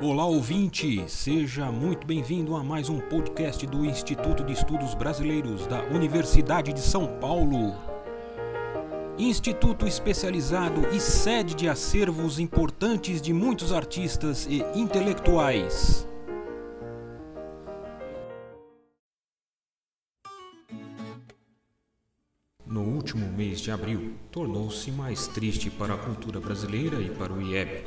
Olá ouvinte, seja muito bem-vindo a mais um podcast do Instituto de Estudos Brasileiros da Universidade de São Paulo. Instituto especializado e sede de acervos importantes de muitos artistas e intelectuais. No último mês de abril, tornou-se mais triste para a cultura brasileira e para o IEB.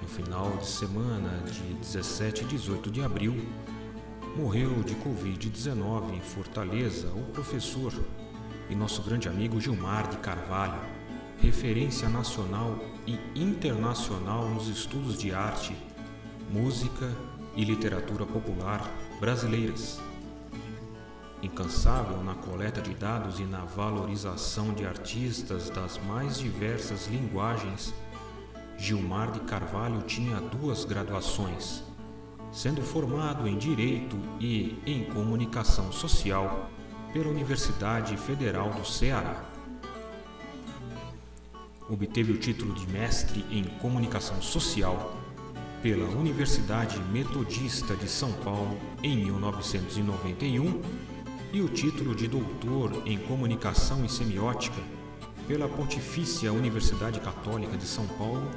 No final de semana de 17 e 18 de abril, morreu de Covid-19 em Fortaleza o professor e nosso grande amigo Gilmar de Carvalho, referência nacional e internacional nos estudos de arte, música e literatura popular brasileiras. Incansável na coleta de dados e na valorização de artistas das mais diversas linguagens, Gilmar de Carvalho tinha duas graduações, sendo formado em Direito e em Comunicação Social pela Universidade Federal do Ceará. Obteve o título de Mestre em Comunicação Social pela Universidade Metodista de São Paulo em 1991 e o título de Doutor em Comunicação e Semiótica pela Pontifícia Universidade Católica de São Paulo,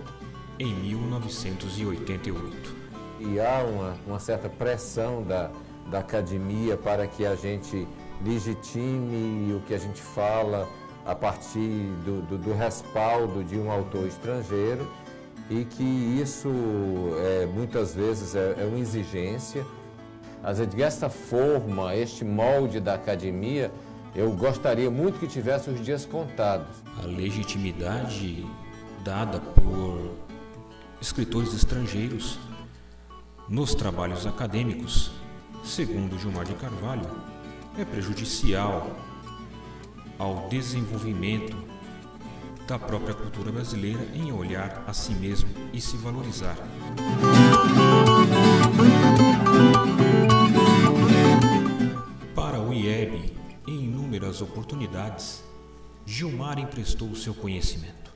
em 1988. E há uma certa pressão da academia para que a gente legitime o que a gente fala a partir do respaldo de um autor estrangeiro e que isso muitas vezes é uma exigência. Às vezes, essa forma, este molde da academia, eu gostaria muito que tivesse os dias contados. A legitimidade dada por escritores estrangeiros nos trabalhos acadêmicos, segundo Gilmar de Carvalho, é prejudicial ao desenvolvimento da própria cultura brasileira em olhar a si mesmo e se valorizar. Para o IEB, em inúmeras oportunidades, Gilmar emprestou o seu conhecimento,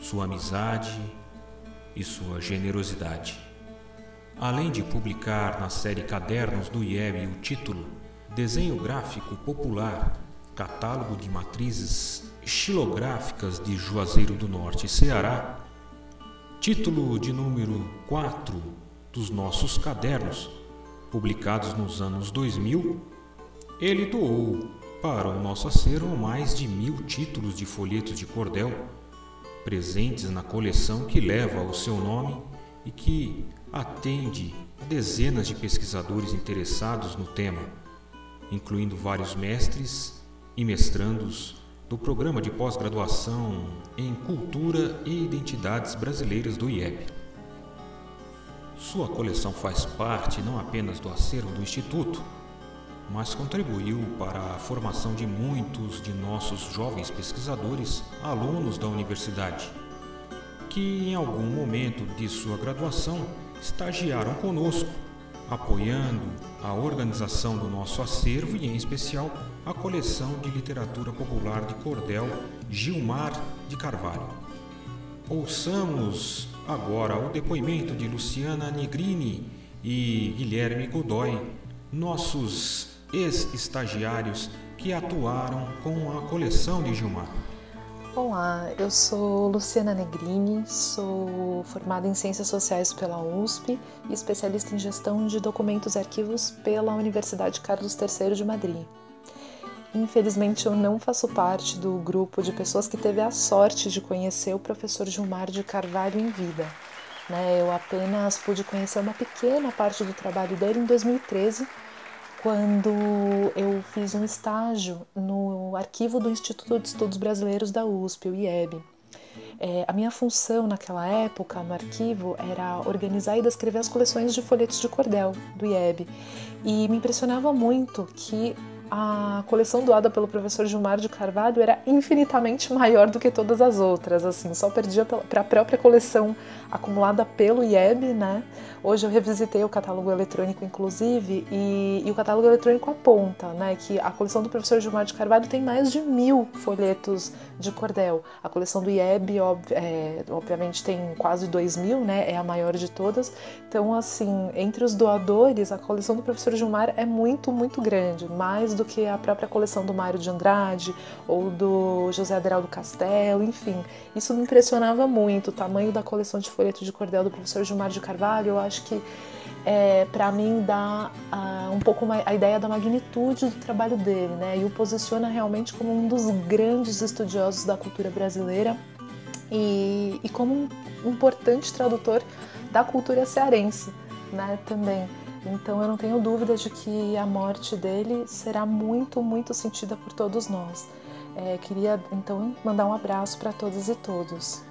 sua amizade e sua generosidade. Além de publicar na série Cadernos do IEB o título Desenho Gráfico Popular, Catálogo de Matrizes Xilográficas de Juazeiro do Norte e Ceará, título de número 4 dos nossos cadernos, publicados nos anos 2000, ele doou para o nosso acervo mais de 1000 títulos de folhetos de cordel, presentes na coleção que leva o seu nome e que atende a dezenas de pesquisadores interessados no tema, incluindo vários mestres e mestrandos do Programa de Pós-Graduação em Cultura e Identidades Brasileiras do IEB. Sua coleção faz parte não apenas do acervo do Instituto, mas contribuiu para a formação de muitos de nossos jovens pesquisadores, alunos da universidade, que em algum momento de sua graduação estagiaram conosco, apoiando a organização do nosso acervo e, em especial, a coleção de literatura popular de cordel Gilmar de Carvalho. Ouçamos agora o depoimento de Luciana Negrini e Guilherme Godoy, nossos ex-estagiários que atuaram com a coleção de Gilmar. Olá, eu sou Luciana Negrini, sou formada em Ciências Sociais pela USP e especialista em Gestão de Documentos e Arquivos pela Universidade Carlos III de Madrid. Infelizmente, eu não faço parte do grupo de pessoas que teve a sorte de conhecer o professor Gilmar de Carvalho em vida. Eu apenas pude conhecer uma pequena parte do trabalho dele em 2013, quando eu fiz um estágio no arquivo do Instituto de Estudos Brasileiros da USP, o IEB. A minha função naquela época no arquivo era organizar e descrever as coleções de folhetos de cordel do IEB. E me impressionava muito que a coleção doada pelo professor Gilmar de Carvalho era infinitamente maior do que todas as outras, assim, só perdia para a própria coleção acumulada pelo IEB, né? Hoje eu revisitei o catálogo eletrônico, inclusive, e o catálogo eletrônico aponta, né, que a coleção do professor Gilmar de Carvalho tem mais de 1000 folhetos de cordel. A coleção do IEB, obviamente, tem quase 2000, né, é a maior de todas. Então, assim, entre os doadores, a coleção do professor Gilmar é muito, muito grande, mais do que a própria coleção do Mário de Andrade ou do José Aderaldo Castelo, enfim. Isso me impressionava muito, o tamanho da coleção de folhetos de cordel do professor Gilmar de Carvalho. Eu acho que, para mim, dá um pouco a ideia da magnitude do trabalho dele, né? E o posiciona realmente como um dos grandes estudiosos da cultura brasileira e como um importante tradutor da cultura cearense, né, também. Então eu não tenho dúvida de que a morte dele será muito, muito sentida por todos nós. Queria, então, mandar um abraço para todas e todos.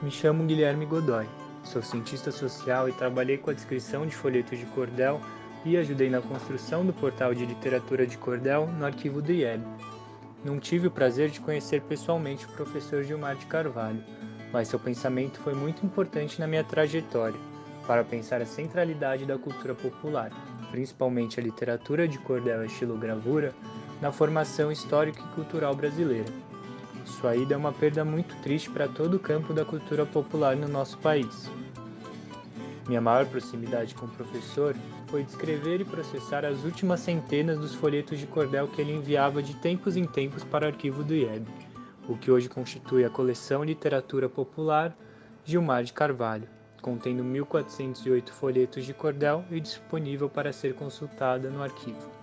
Me chamo Guilherme Godoy, sou cientista social e trabalhei com a descrição de folhetos de cordel e ajudei na construção do portal de literatura de cordel no arquivo do IEB. Não tive o prazer de conhecer pessoalmente o professor Gilmar de Carvalho, mas seu pensamento foi muito importante na minha trajetória, para pensar a centralidade da cultura popular, principalmente a literatura de cordel e xilogravura, na formação histórica e cultural brasileira. Sua ida é uma perda muito triste para todo o campo da cultura popular no nosso país. Minha maior proximidade com o professor foi descrever e processar as últimas centenas dos folhetos de cordel que ele enviava de tempos em tempos para o arquivo do IEB, o que hoje constitui a coleção Literatura Popular Gilmar de Carvalho, contendo 1.408 folhetos de cordel e disponível para ser consultada no arquivo.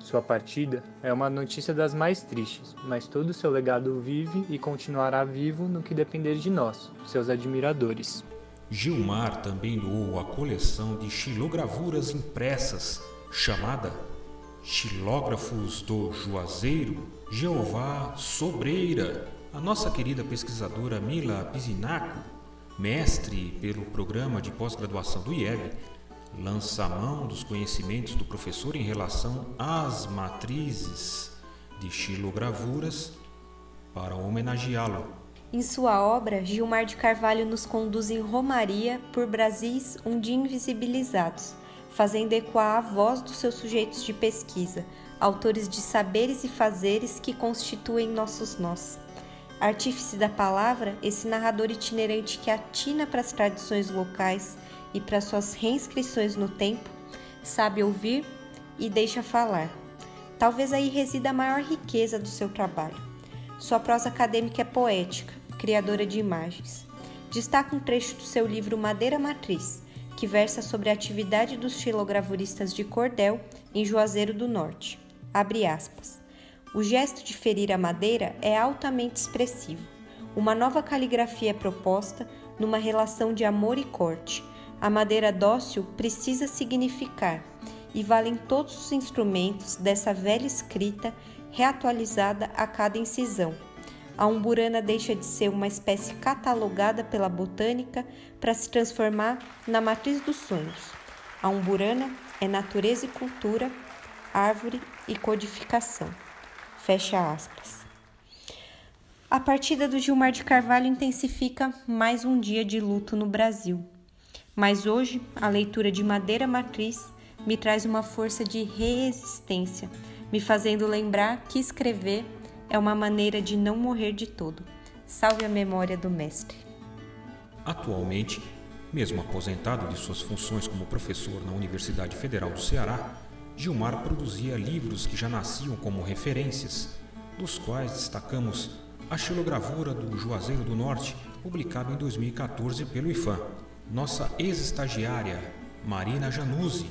Sua partida é uma notícia das mais tristes, mas todo o seu legado vive e continuará vivo no que depender de nós, seus admiradores. Gilmar também doou a coleção de xilogravuras impressas, chamada Xilógrafos do Juazeiro, Jeová Sobreira. A nossa querida pesquisadora Mila Pizinaco, mestre pelo programa de pós-graduação do IEB, lança a mão dos conhecimentos do professor em relação às matrizes de xilogravuras para homenageá-lo. Em sua obra, Gilmar de Carvalho nos conduz em Romaria por Brasis um dia invisibilizados, fazendo ecoar a voz dos seus sujeitos de pesquisa, autores de saberes e fazeres que constituem nossos nós. Artífice da palavra, esse narrador itinerante que atina para as tradições locais e para suas reinscrições no tempo, sabe ouvir e deixa falar. Talvez aí resida a maior riqueza do seu trabalho. Sua prosa acadêmica é poética, criadora de imagens. Destaca um trecho do seu livro Madeira Matriz, que versa sobre a atividade dos xilogravuristas de cordel em Juazeiro do Norte. Abre aspas. O gesto de ferir a madeira é altamente expressivo. Uma nova caligrafia é proposta numa relação de amor e corte. A madeira dócil precisa significar, e valem todos os instrumentos dessa velha escrita reatualizada a cada incisão. A umburana deixa de ser uma espécie catalogada pela botânica para se transformar na matriz dos sonhos. A umburana é natureza e cultura, árvore e codificação. Fecha aspas. A partida do Gilmar de Carvalho intensifica mais um dia de luto no Brasil. Mas hoje, a leitura de Madeira Matriz me traz uma força de resistência, me fazendo lembrar que escrever é uma maneira de não morrer de todo. Salve a memória do mestre. Atualmente, mesmo aposentado de suas funções como professor na Universidade Federal do Ceará, Gilmar produzia livros que já nasciam como referências, dos quais destacamos a xilogravura do Juazeiro do Norte, publicada em 2014 pelo IPHAN. Nossa ex-estagiária, Marina Januzzi,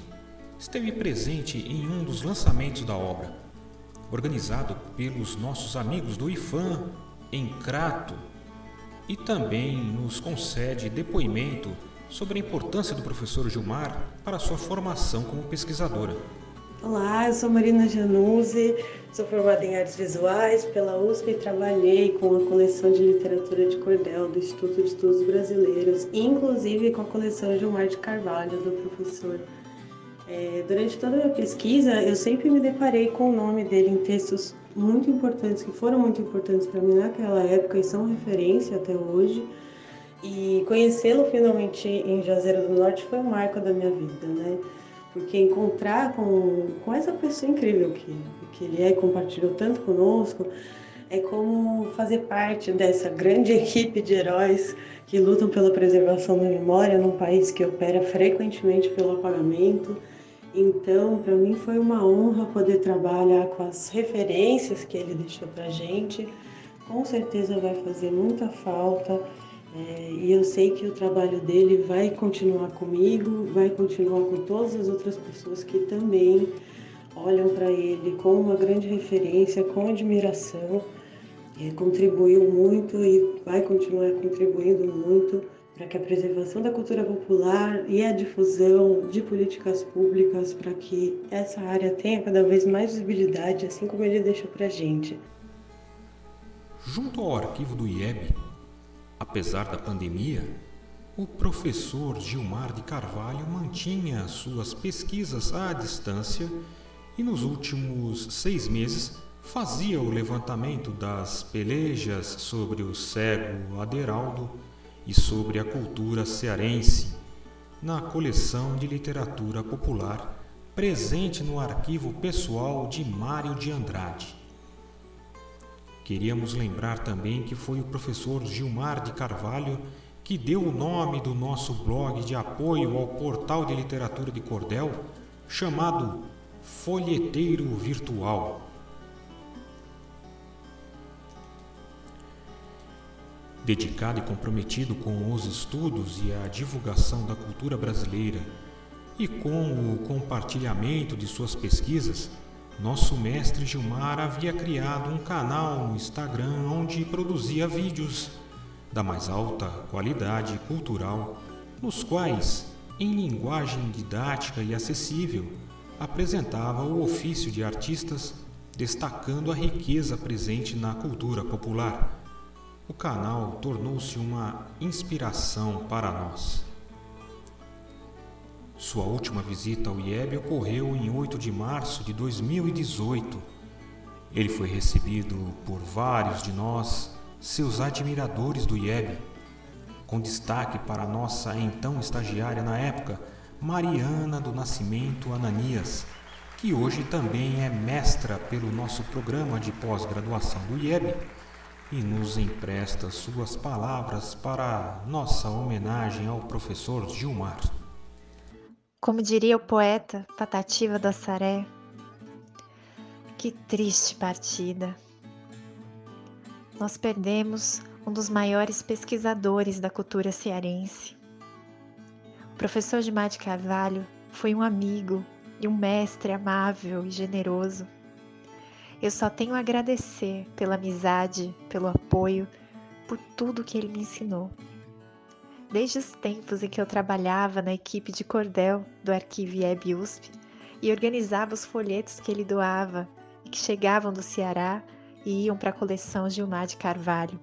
esteve presente em um dos lançamentos da obra, organizado pelos nossos amigos do IPHAN em Crato, e também nos concede depoimento sobre a importância do professor Gilmar para sua formação como pesquisadora. Olá, eu sou Marina Januzzi, sou formada em Artes Visuais pela USP e trabalhei com a coleção de literatura de cordel do Instituto de Estudos Brasileiros, inclusive com a coleção Gilmar de Carvalho, do professor Durante toda a minha pesquisa, eu sempre me deparei com o nome dele em textos muito importantes, que foram muito importantes para mim naquela época e são referência até hoje. E conhecê-lo finalmente em Juazeiro do Norte foi um marco da minha vida, né? Porque encontrar com essa pessoa incrível que ele é e compartilhou tanto conosco, é como fazer parte dessa grande equipe de heróis que lutam pela preservação da memória num país que opera frequentemente pelo apagamento. Então, para mim foi uma honra poder trabalhar com as referências que ele deixou para a gente. Com certeza vai fazer muita falta. E eu sei que o trabalho dele vai continuar comigo, vai continuar com todas as outras pessoas que também olham para ele com uma grande referência, com admiração. Contribuiu muito e vai continuar contribuindo muito para que a preservação da cultura popular e a difusão de políticas públicas para que essa área tenha cada vez mais visibilidade, assim como ele deixou para a gente. Junto ao arquivo do IEB, apesar da pandemia, o professor Gilmar de Carvalho mantinha suas pesquisas à distância e nos últimos 6 meses fazia o levantamento das pelejas sobre o cego Aderaldo e sobre a cultura cearense na coleção de literatura popular presente no arquivo pessoal de Mário de Andrade. Queríamos lembrar também que foi o professor Gilmar de Carvalho que deu o nome do nosso blog de apoio ao portal de literatura de cordel, chamado Folheteiro Virtual. Dedicado e comprometido com os estudos e a divulgação da cultura brasileira e com o compartilhamento de suas pesquisas, nosso mestre Gilmar havia criado um canal no Instagram onde produzia vídeos da mais alta qualidade cultural, nos quais, em linguagem didática e acessível, apresentava o ofício de artistas, destacando a riqueza presente na cultura popular. O canal tornou-se uma inspiração para nós. Sua última visita ao IEB ocorreu em 8 de março de 2018. Ele foi recebido por vários de nós, seus admiradores do IEB, com destaque para nossa então estagiária na época, Mariana do Nascimento Ananias, que hoje também é mestra pelo nosso programa de pós-graduação do IEB e nos empresta suas palavras para nossa homenagem ao professor Gilmar. Como diria o poeta Patativa do Assaré, que triste partida. Nós perdemos um dos maiores pesquisadores da cultura cearense. O professor Gilmar de Carvalho foi um amigo e um mestre amável e generoso. Eu só tenho a agradecer pela amizade, pelo apoio, por tudo que ele me ensinou. Desde os tempos em que eu trabalhava na equipe de cordel do Arquivo IEB USP e organizava os folhetos que ele doava e que chegavam do Ceará e iam para a coleção Gilmar de Carvalho.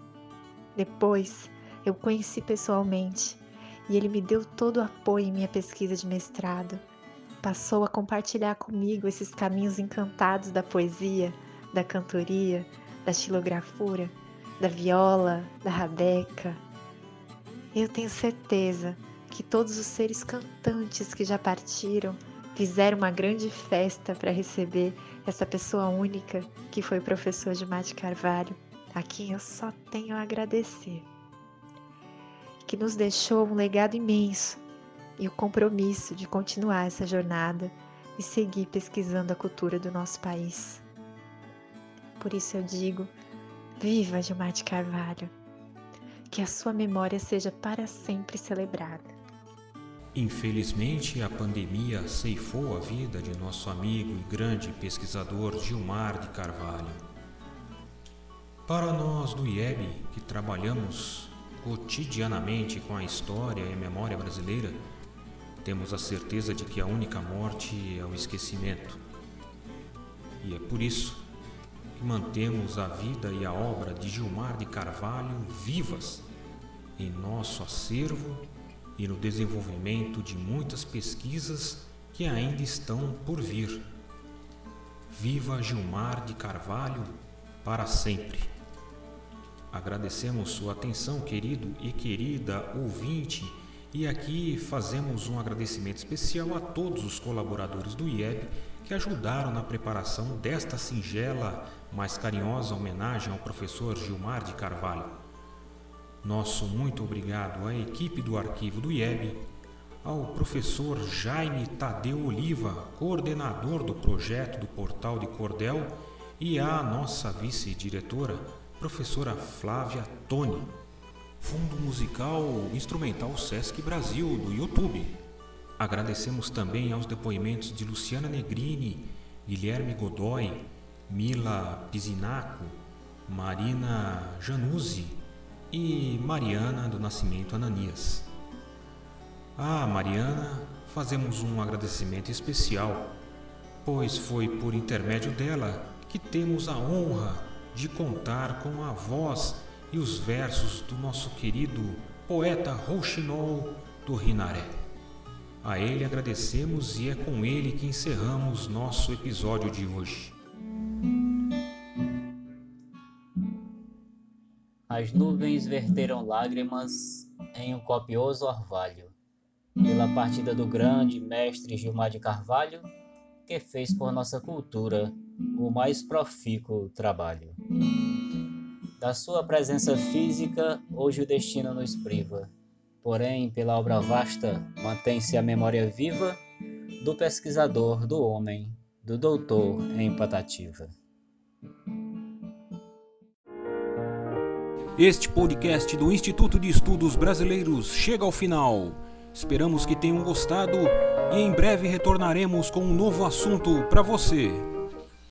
Depois, eu o conheci pessoalmente e ele me deu todo o apoio em minha pesquisa de mestrado. Passou a compartilhar comigo esses caminhos encantados da poesia, da cantoria, da xilografura, da viola, da rabeca. Eu tenho certeza que todos os seres cantantes que já partiram fizeram uma grande festa para receber essa pessoa única que foi o professor Gilmar de Carvalho, a quem eu só tenho a agradecer, que nos deixou um legado imenso e o compromisso de continuar essa jornada e seguir pesquisando a cultura do nosso país. Por isso eu digo, viva Gilmar de Carvalho! Que a sua memória seja para sempre celebrada. Infelizmente, a pandemia ceifou a vida de nosso amigo e grande pesquisador Gilmar de Carvalho. Para nós do IEB, que trabalhamos cotidianamente com a história e a memória brasileira, temos a certeza de que a única morte é o esquecimento. E é por isso que mantemos a vida e a obra de Gilmar de Carvalho vivas em nosso acervo e no desenvolvimento de muitas pesquisas que ainda estão por vir. Viva Gilmar de Carvalho para sempre! Agradecemos sua atenção, querido e querida ouvinte, e aqui fazemos um agradecimento especial a todos os colaboradores do IEB que ajudaram na preparação desta singela, mas carinhosa homenagem ao professor Gilmar de Carvalho. Nosso muito obrigado à equipe do Arquivo do IEB, ao professor Jaime Tadeu Oliva, coordenador do projeto do Portal de Cordel, e à nossa vice-diretora, professora Flávia Toni. Fundo musical instrumental Sesc Brasil, do YouTube. Agradecemos também aos depoimentos de Luciana Negrini, Guilherme Godoy, Mila Pizinaco, Marina Januzzi e Mariana do Nascimento Ananias. A Mariana fazemos um agradecimento especial, pois foi por intermédio dela que temos a honra de contar com a voz e os versos do nosso querido poeta Rouxinol do Rinaré. A ele agradecemos e é com ele que encerramos nosso episódio de hoje. As nuvens verteram lágrimas em um copioso orvalho, pela partida do grande mestre Gilmar de Carvalho, que fez por nossa cultura o mais profícuo trabalho. Da sua presença física, hoje o destino nos priva, porém, pela obra vasta, mantém-se a memória viva do pesquisador, do homem, do doutor em Patativa. Este podcast do Instituto de Estudos Brasileiros chega ao final. Esperamos que tenham gostado e em breve retornaremos com um novo assunto para você.